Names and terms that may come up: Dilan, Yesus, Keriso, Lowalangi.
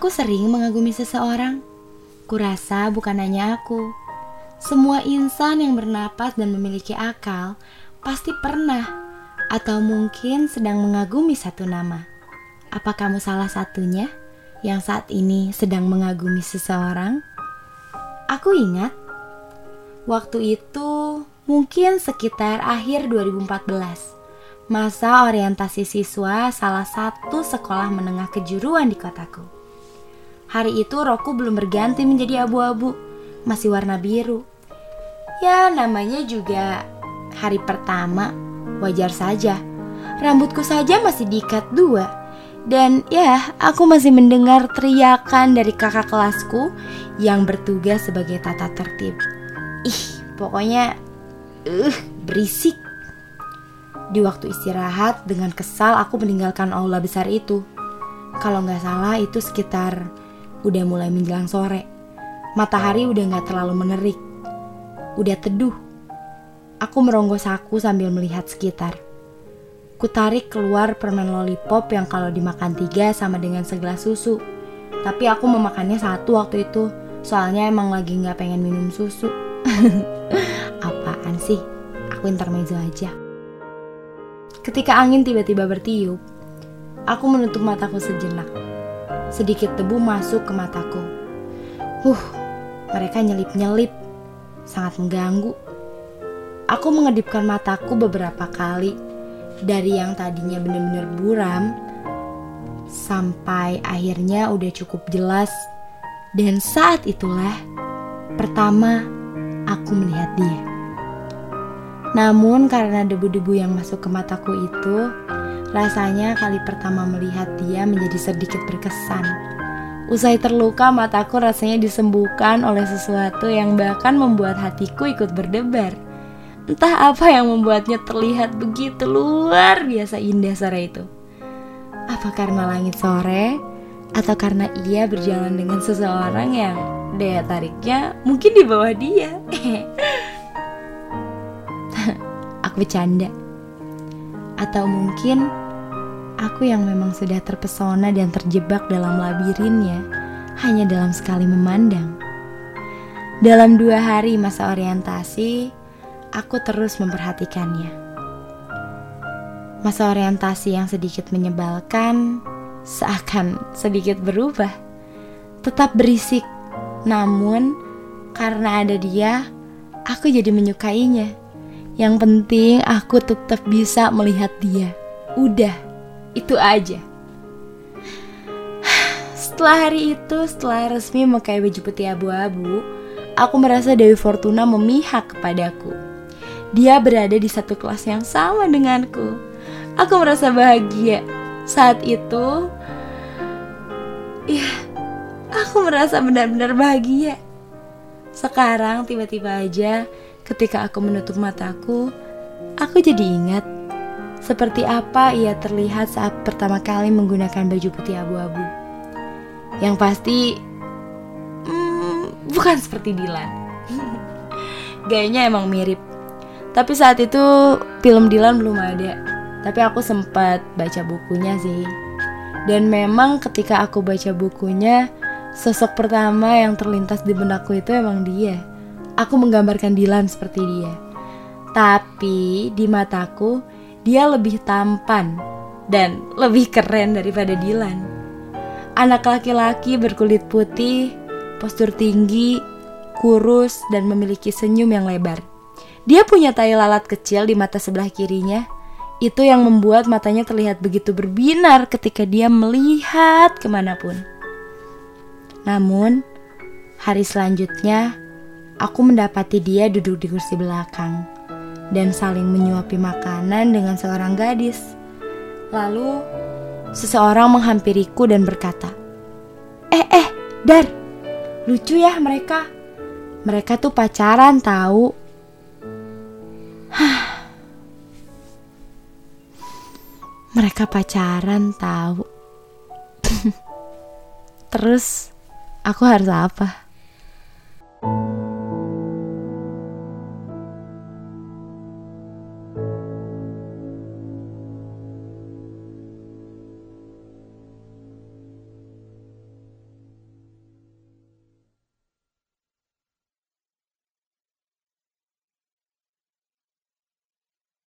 Aku sering mengagumi seseorang. Kurasa bukan hanya aku. Semua insan yang bernapas dan memiliki akal pasti pernah atau mungkin sedang mengagumi satu nama. Apa kamu salah satunya yang saat ini sedang mengagumi seseorang? Aku ingat, waktu itu mungkin sekitar akhir 2014. Masa orientasi siswa salah satu sekolah menengah kejuruan di kotaku. Hari itu rokku belum berganti menjadi abu-abu, masih warna biru. Ya, namanya juga hari pertama, wajar saja. Rambutku saja masih diikat 2. Dan ya, aku masih mendengar teriakan dari kakak kelasku yang bertugas sebagai tata tertib. Pokoknya berisik. Di waktu istirahat, dengan kesal aku meninggalkan aula besar itu. Kalau nggak salah itu sekitar udah mulai menjelang sore. Matahari udah nggak terlalu menerik. Udah teduh. Aku meronggo saku sambil melihat sekitar. Kutarik keluar permen lollipop yang kalau dimakan 3 sama dengan segelas susu. Tapi aku memakannya 1 waktu itu. Soalnya emang lagi nggak pengen minum susu. Apaan sih? Aku intermezzo aja. Ketika angin tiba-tiba bertiup, aku menutup mataku sejenak. Sedikit debu masuk ke mataku. Mereka nyelip-nyelip. Sangat mengganggu. Aku mengedipkan mataku beberapa kali. Dari yang tadinya benar-benar buram, sampai akhirnya udah cukup jelas. Dan saat itulah, pertama aku melihat dia. Namun karena debu-debu yang masuk ke mataku itu, rasanya kali pertama melihat dia menjadi sedikit berkesan. Usai terluka, mataku rasanya disembuhkan oleh sesuatu yang bahkan membuat hatiku ikut berdebar. Entah apa yang membuatnya terlihat begitu luar biasa indah sore itu. Apa karena langit sore? Atau karena ia berjalan dengan seseorang yang daya tariknya mungkin di bawah dia? Aku bercanda. Atau mungkin aku yang memang sudah terpesona dan terjebak dalam labirinnya hanya dalam sekali memandang. Dalam 2 hari masa orientasi, aku terus memperhatikannya. Masa orientasi yang sedikit menyebalkan seakan sedikit berubah. Tetap berisik, namun karena ada dia, aku jadi menyukainya. Yang penting aku tetap bisa melihat dia. Udah, itu aja. Setelah hari itu, setelah resmi memakai baju putih abu-abu, aku merasa Dewi Fortuna memihak kepadaku. Dia berada di satu kelas yang sama denganku. Aku merasa bahagia. Saat itu, aku merasa benar-benar bahagia. Sekarang tiba-tiba aja, ketika aku menutup mataku, aku jadi ingat seperti apa ia terlihat saat pertama kali menggunakan baju putih abu-abu. Yang pasti, bukan seperti Dilan. Gayanya emang mirip. Tapi saat itu film Dilan belum ada. Tapi aku sempat baca bukunya sih. Dan memang ketika aku baca bukunya, sosok pertama yang terlintas di benakku itu emang dia. Aku menggambarkan Dilan seperti dia. Tapi di mataku dia lebih tampan dan lebih keren daripada Dilan. Anak laki-laki berkulit putih, postur tinggi, kurus dan memiliki senyum yang lebar. Dia punya tai lalat kecil di mata sebelah kirinya. Itu yang membuat matanya terlihat begitu berbinar ketika dia melihat kemanapun. Namun hari selanjutnya, aku mendapati dia duduk di kursi belakang dan saling menyuapi makanan dengan seorang gadis. Lalu, seseorang menghampiriku dan berkata, Dar, lucu ya mereka. Mereka tuh pacaran tahu. Mereka pacaran tahu. Terus, aku harus apa?